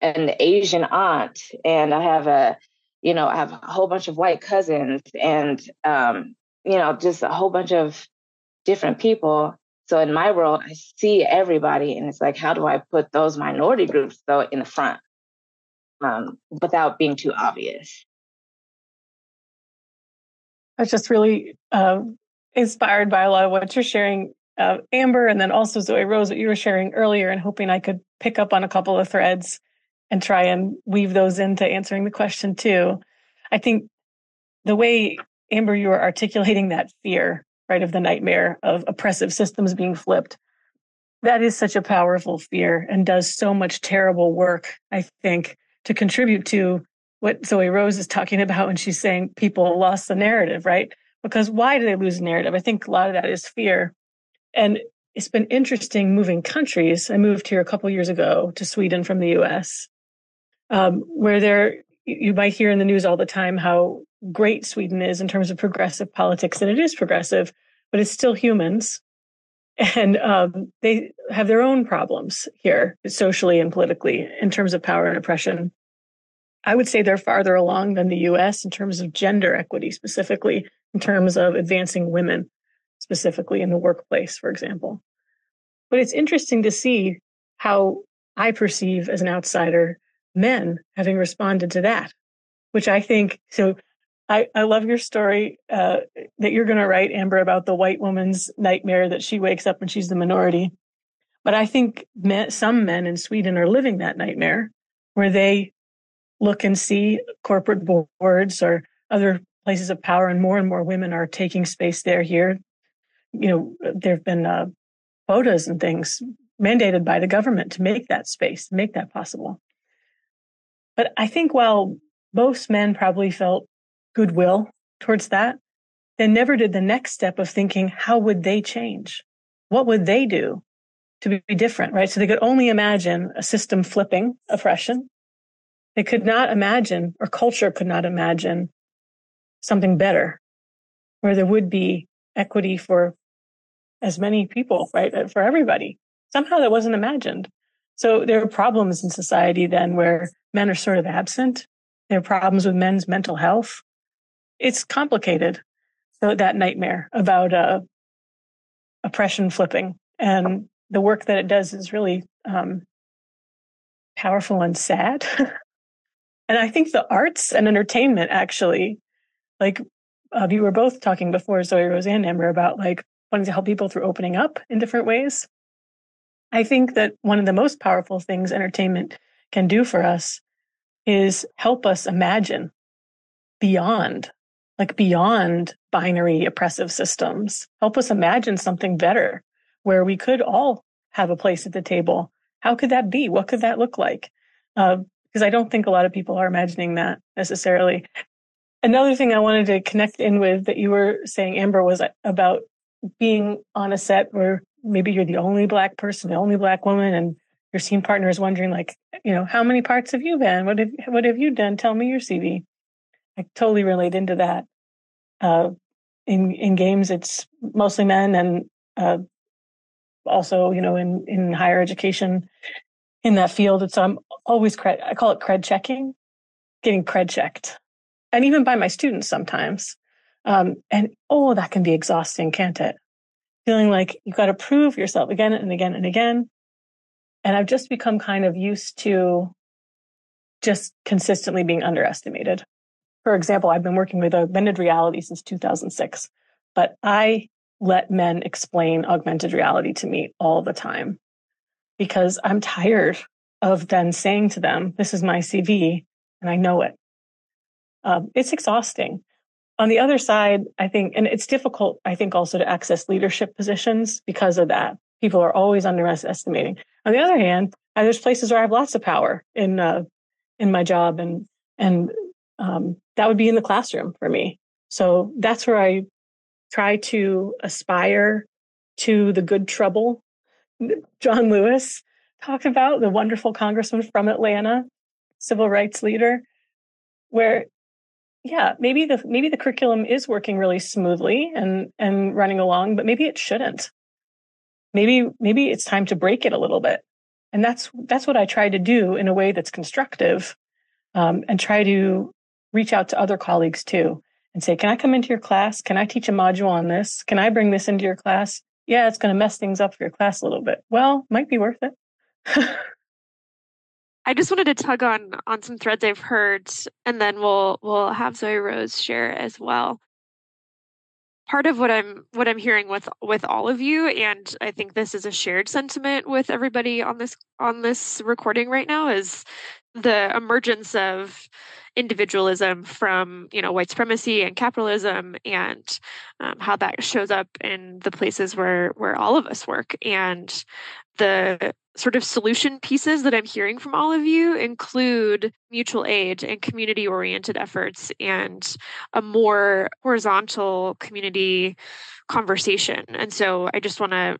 an Asian aunt, and I have a, you know, I have a whole bunch of white cousins, and, um, you know, just a whole bunch of different people. So in my world, I see everybody, and it's like, how do I put those minority groups though in the front um, without being too obvious? I was just really uh, inspired by a lot of what you're sharing, uh, Amber, and then also Zoe Rose, what you were sharing earlier, and hoping I could pick up on a couple of threads and try and weave those into answering the question too. I think the way, Amber, you were articulating that fear, right, of the nightmare of oppressive systems being flipped, that is such a powerful fear and does so much terrible work, I think, to contribute to what Zoe Rose is talking about when she's saying people lost the narrative, right? Because why do they lose the narrative? I think a lot of that is fear. And it's been interesting moving countries. I moved here a couple of years ago to Sweden from the U S, um, where there you might hear in the news all the time how great Sweden is in terms of progressive politics, and it is progressive, but it's still humans. And um, they have their own problems here, socially and politically, in terms of power and oppression. I would say they're farther along than the U S in terms of gender equity, specifically in terms of advancing women, specifically in the workplace, for example. But it's interesting to see how I perceive as an outsider men having responded to that, which I think, so I, I love your story uh, that you're going to write, Amber, about the white woman's nightmare that she wakes up and she's the minority. But I think men, some men in Sweden are living that nightmare where they look and see corporate boards or other places of power, and more and more women are taking space there. Here, you know, there have been uh, quotas and things mandated by the government to make that space, make that possible. But I think while most men probably felt goodwill towards that, they never did the next step of thinking, how would they change? What would they do to be different, right? So they could only imagine a system flipping oppression. They could not imagine, or culture could not imagine, something better where there would be equity for as many people, right? For everybody. Somehow that wasn't imagined. So there are problems in society then where men are sort of absent. There are problems with men's mental health. It's complicated. So that nightmare about uh, oppression flipping, and the work that it does is really um, powerful and sad. And I think the arts and entertainment, actually, like uh, you were both talking before, Zoe Rose and Amber, about like wanting to help people through opening up in different ways. I think that one of the most powerful things entertainment can do for us is help us imagine beyond, like beyond binary oppressive systems. Help us imagine something better where we could all have a place at the table. How could that be? What could that look like? Uh, because I don't think a lot of people are imagining that necessarily. Another thing I wanted to connect in with that you were saying, Amber, was about being on a set where maybe you're the only Black person, the only Black woman, and your scene partner is wondering, like, you know, how many parts have you been? What have what have you done? Tell me your C V. I totally relate into that. Uh, in in games, it's mostly men, and uh, also, you know, in in higher education, in that field, it's I'm always cred. I call it cred checking, getting cred checked, and even by my students sometimes. Um, and oh, that can be exhausting, can't it? Feeling like you've got to prove yourself again and again and again. And I've just become kind of used to just consistently being underestimated. For example, I've been working with augmented reality since two thousand six, but I let men explain augmented reality to me all the time because I'm tired of then saying to them, this is my C V and I know it. Um, it's exhausting. On the other side, I think, and it's difficult, I think, also to access leadership positions because of that. People are always underestimating. On the other hand, I, there's places where I have lots of power in uh, in my job, and and um, that would be in the classroom for me. So that's where I try to aspire to the good trouble John Lewis talked about, the wonderful congressman from Atlanta, civil rights leader, where. Yeah, maybe the maybe the curriculum is working really smoothly and and running along, but maybe it shouldn't. Maybe maybe it's time to break it a little bit, and that's that's what I try to do in a way that's constructive, um, and try to reach out to other colleagues too and say, can I come into your class? Can I teach a module on this? Can I bring this into your class? Yeah, it's going to mess things up for your class a little bit. Well, might be worth it. I just wanted to tug on on some threads I've heard, and then we'll we'll have Zoe Rose share as well. Part of what I'm what I'm hearing with with all of you, and I think this is a shared sentiment with everybody on this on this recording right now, is the emergence of individualism from, you know, white supremacy and capitalism, and um, how that shows up in the places where where all of us work, and the sort of solution pieces that I'm hearing from all of you include mutual aid and community-oriented efforts and a more horizontal community conversation. And so I just want to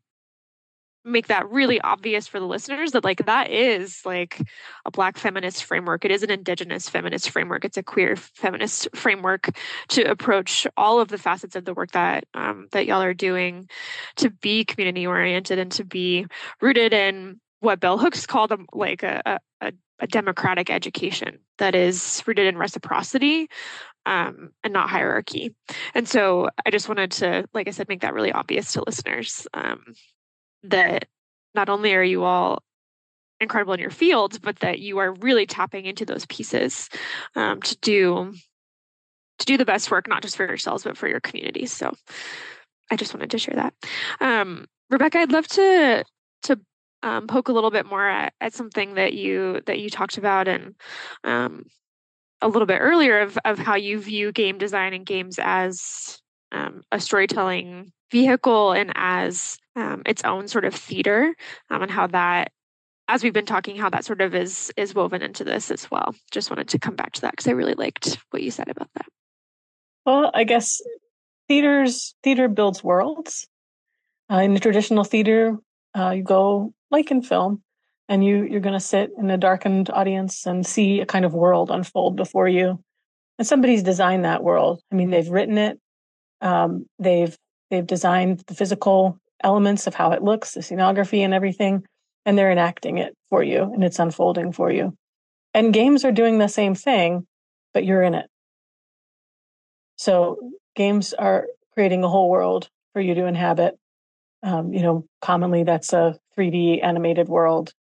make that really obvious for the listeners that, like, that is like a Black feminist framework. It is an Indigenous feminist framework. It's a queer feminist framework to approach all of the facets of the work that um, that y'all are doing, to be community oriented and to be rooted in what bell hooks called a, like a, a a democratic education that is rooted in reciprocity um, and not hierarchy. And so I just wanted to, like I said, make that really obvious to listeners. Um, that not only are you all incredible in your fields, but that you are really tapping into those pieces um, to do to do the best work, not just for yourselves, but for your communities. So I just wanted to share that. Um, Rebecca, I'd love to to um, poke a little bit more at, at something that you that you talked about and um, a little bit earlier of of how you view game design and games as um, a storytelling vehicle and as um, its own sort of theater, um, and how that, as we've been talking, how that sort of is is woven into this as well. Just wanted to come back to that because I really liked what you said about that. Well, I guess theaters theater builds worlds. Uh, in the traditional theater, uh, you go like in film, and you you're going to sit in a darkened audience and see a kind of world unfold before you. And somebody's designed that world. I mean, they've written it. Um, they've They've designed the physical elements of how it looks, the scenography and everything, and they're enacting it for you, and it's unfolding for you. And games are doing the same thing, but you're in it. So games are creating a whole world for you to inhabit. Um, you know, commonly that's a three D animated world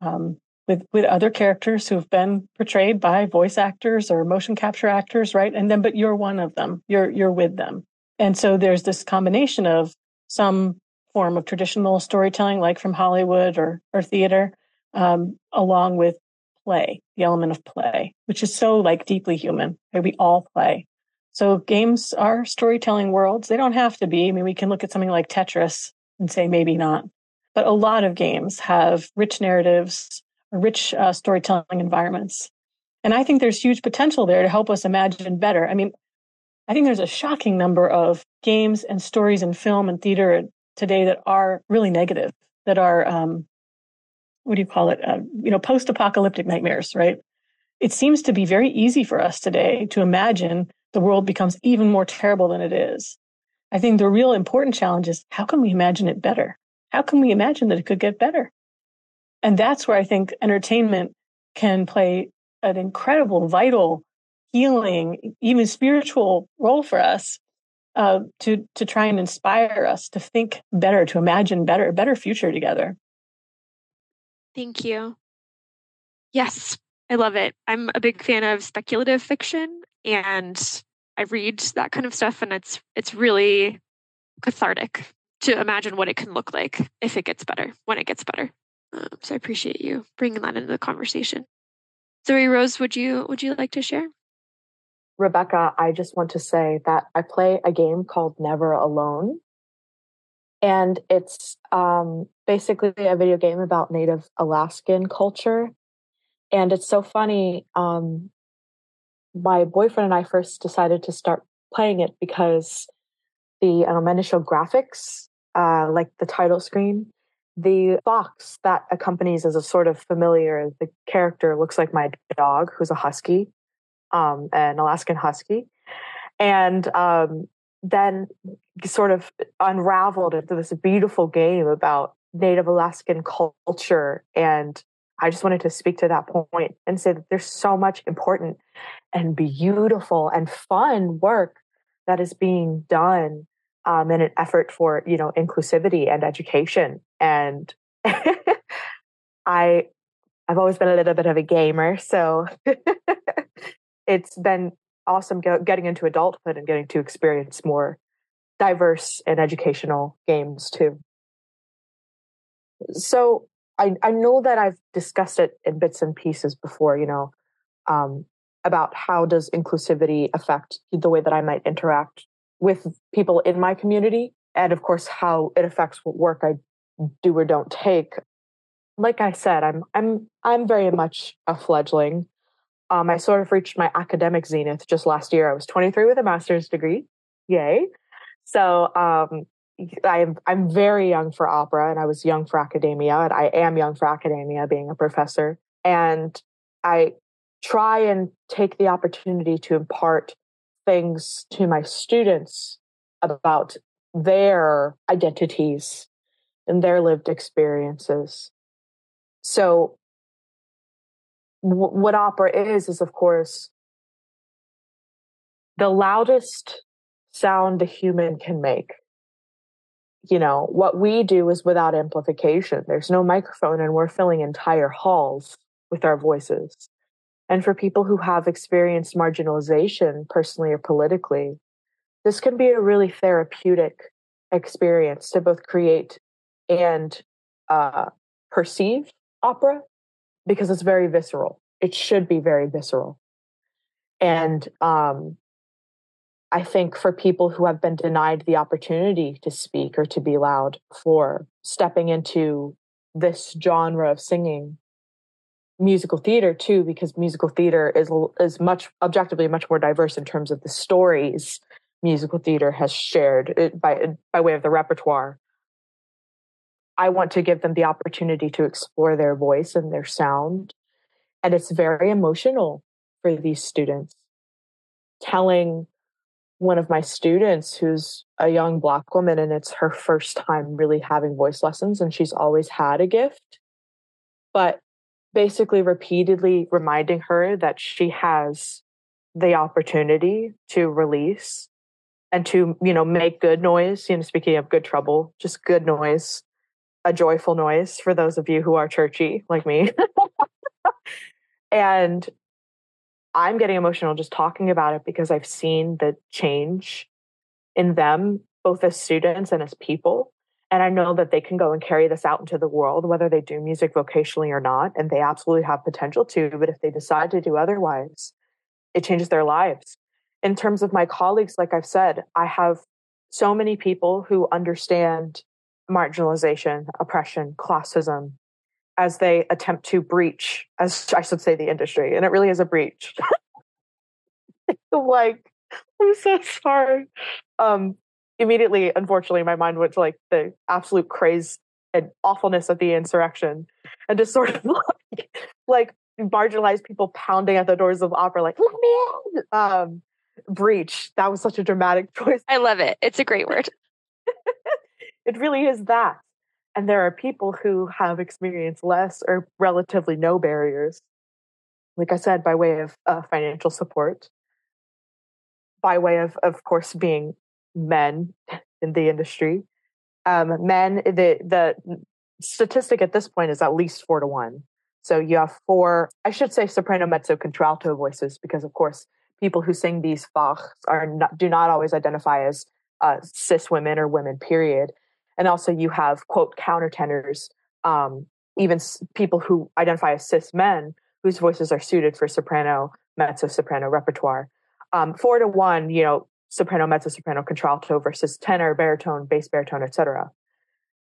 um, with with other characters who have been portrayed by voice actors or motion capture actors, right? And then, but you're one of them. You're you're with them. And so there's this combination of some form of traditional storytelling, like from Hollywood or or theater, um, along with play, the element of play, which is so like deeply human. Right? We all play. So games are storytelling worlds. They don't have to be. I mean, we can look at something like Tetris and say maybe not. But a lot of games have rich narratives, rich uh, storytelling environments. And I think there's huge potential there to help us imagine better. I mean, I think there's a shocking number of games and stories in film and theater today that are really negative, that are um, what do you call it? Uh, you know, post-apocalyptic nightmares, right? It seems to be very easy for us today to imagine the world becomes even more terrible than it is. I think the real important challenge is, how can we imagine it better? How can we imagine that it could get better? And that's where I think entertainment can play an incredible, vital, healing, even spiritual role for us uh, to, to try and inspire us to think better, to imagine better, a better future together. Thank you. Yes, I love it. I'm a big fan of speculative fiction, and I read that kind of stuff, and it's it's really cathartic to imagine what it can look like if it gets better, when it gets better. Um, so I appreciate you bringing that into the conversation. Zoe Rose, would you would you like to share? Rebecca, I just want to say that I play a game called Never Alone, and it's um, basically a video game about Native Alaskan culture. And it's so funny. Um, my boyfriend and I first decided to start playing it because the um, initial graphics, uh, like the title screen, the fox that accompanies as a sort of familiar, the character looks like my dog, who's a husky, um, an Alaskan husky. And um, then sort of unraveled into this beautiful game about Native Alaskan culture. And I just wanted to speak to that point and say that there's so much important and beautiful and fun work that is being done um, in an effort for, you know, inclusivity and education. And I, I've always been a little bit of a gamer, so it's been awesome getting into adulthood and getting to experience more diverse and educational games too. So I, I know that I've discussed it in bits and pieces before, you know, um, about how does inclusivity affect the way that I might interact with people in my community, and of course how it affects what work I do or don't take. Like I said, I'm I'm I'm very much a fledgling. Um, I sort of reached my academic zenith just last year. I was twenty-three with a master's degree. Yay! So. Um, I'm I'm very young for opera, and I was young for academia, and I am young for academia being a professor. And I try and take the opportunity to impart things to my students about their identities and their lived experiences. So w- what opera is, is of course the loudest sound a human can make. You know, what we do is without amplification. There's no microphone, and we're filling entire halls with our voices. And for people who have experienced marginalization personally or politically, this can be a really therapeutic experience to both create and uh, perceive opera, because it's very visceral. It should be very visceral. And um I think for people who have been denied the opportunity to speak or to be loud, for stepping into this genre of singing, musical theater too, because musical theater is is much objectively much more diverse in terms of the stories musical theater has shared by by way of the repertoire. I want to give them the opportunity to explore their voice and their sound, and it's very emotional for these students. Telling one of my students, who's a young Black woman, and it's her first time really having voice lessons, and she's always had a gift, but basically repeatedly reminding her that she has the opportunity to release and to, you know, make good noise, you know, speaking of good trouble, just good noise, a joyful noise for those of you who are churchy like me. And I'm getting emotional just talking about it, because I've seen the change in them, both as students and as people. And I know that they can go and carry this out into the world, whether they do music vocationally or not. And they absolutely have potential to, but if they decide to do otherwise, it changes their lives. In terms of my colleagues, like I've said, I have so many people who understand marginalization, oppression, classism, as they attempt to breach, as I should say, the industry. And it really is a breach. Like, I'm so sorry. Um, immediately, unfortunately, my mind went to like the absolute craze awfulness of the insurrection and just sort of like, like marginalized people pounding at the doors of opera, like, let me in. Um, breach. That was such a dramatic choice. I love it. It's a great word. It really is that. And there are people who have experienced less or relatively no barriers, like I said, by way of uh, financial support, by way of, of course, being men in the industry. Um, men, the the statistic at this point is at least four to one. So you have four, I should say soprano, mezzo, contralto voices, because of course, people who sing these fachs are not, do not always identify as uh, cis women or women, period. And also you have, quote, countertenors, um, even s- people who identify as cis men whose voices are suited for soprano, mezzo-soprano repertoire. Um, four to one, you know, soprano, mezzo-soprano, contralto versus tenor, baritone, bass baritone, et cetera.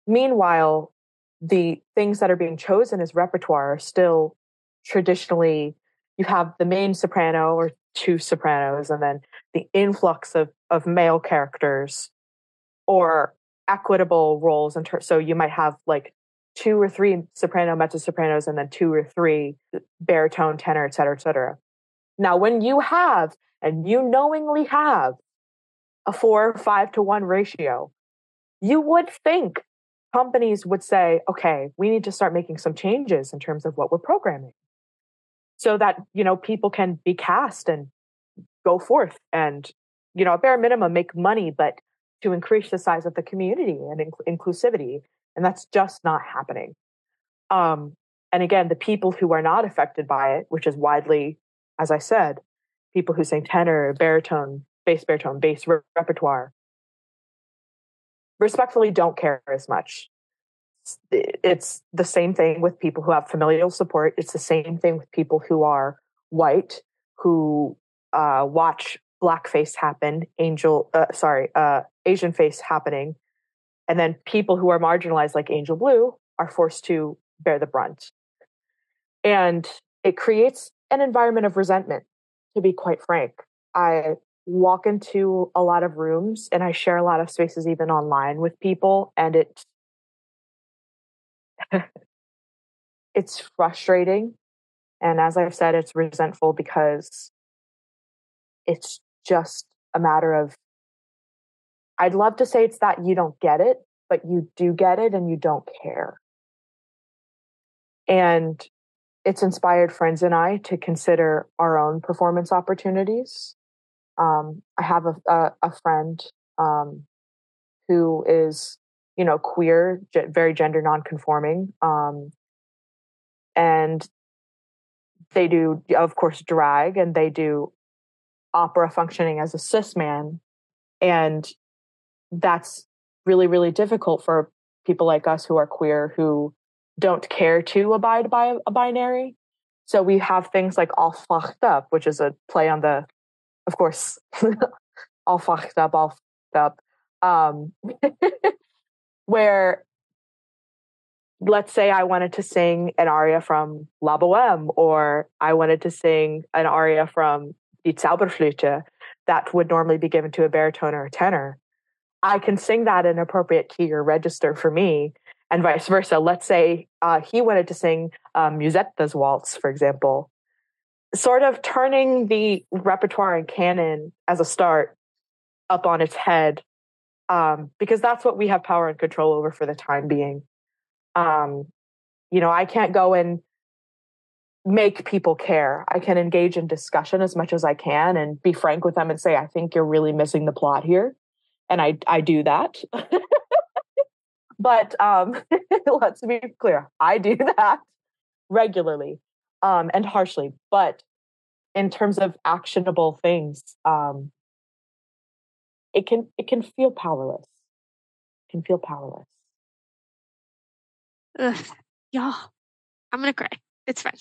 Meanwhile, the things that are being chosen as repertoire are still traditionally, you have the main soprano or two sopranos, and then the influx of, of male characters or equitable roles. And ter- so you might have like two or three soprano, mezzo-sopranos, and then two or three baritone, tenor, et cetera, et cetera. Now, when you have, and you knowingly have, a four or five to one ratio, you would think companies would say, okay, we need to start making some changes in terms of what we're programming so that, you know, people can be cast and go forth and, you know, at bare minimum, make money, but to increase the size of the community and inc- inclusivity. And that's just not happening. Um, and again, the people who are not affected by it, which is widely, as I said, people who sing tenor, baritone, bass baritone, bass re- repertoire, respectfully don't care as much. It's the same thing with people who have familial support. It's the same thing with people who are white, who uh, watch blackface happen, angel, uh, sorry, uh, Asian face happening. And then people who are marginalized like Angel Blue are forced to bear the brunt. And it creates an environment of resentment, to be quite frank. I walk into a lot of rooms and I share a lot of spaces even online with people, and it it's frustrating. And as I've said, it's resentful because it's just a matter of, I'd love to say it's that you don't get it, but you do get it and you don't care. And it's inspired friends and I to consider our own performance opportunities. Um, I have a, a, a friend um, who is, you know, queer, ge- very gender nonconforming, um, and they do, of course, drag, and they do opera functioning as a cis man, and that's really, really difficult for people like us who are queer, who don't care to abide by a binary. So we have things like all fucked up, which is a play on the, of course, all fucked up, all fucked up, um, where let's say I wanted to sing an aria from La Bohème, or I wanted to sing an aria from Die Zoberflute that would normally be given to a baritone or a tenor. I can sing that in appropriate key or register for me, and vice versa. Let's say uh, he wanted to sing um, Musetta's Waltz, for example. Sort of turning the repertoire and canon as a start up on its head, um, because that's what we have power and control over for the time being. Um, you know, I can't go and make people care. I can engage in discussion as much as I can and be frank with them and say, I think you're really missing the plot here. And I, I do that. But um, let's be clear, I do that regularly um, and harshly. But in terms of actionable things, um, it can it can feel powerless. It can feel powerless. Ugh, y'all, I'm gonna cry. It's fine.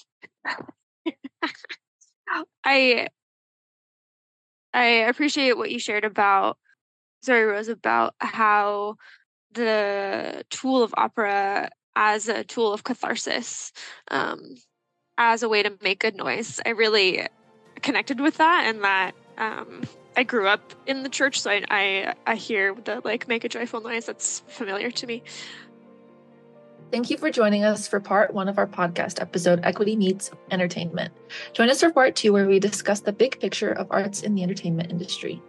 I I appreciate what you shared about Zoe Rose, about how the tool of opera as a tool of catharsis, um, as a way to make good noise. I really connected with that, and that um, I grew up in the church, so I, I I hear the like make a joyful noise. That's familiar to me. Thank you for joining us for part one of our podcast episode, Equity Meets Entertainment. Join us for part two, where we discuss the big picture of arts in the entertainment industry.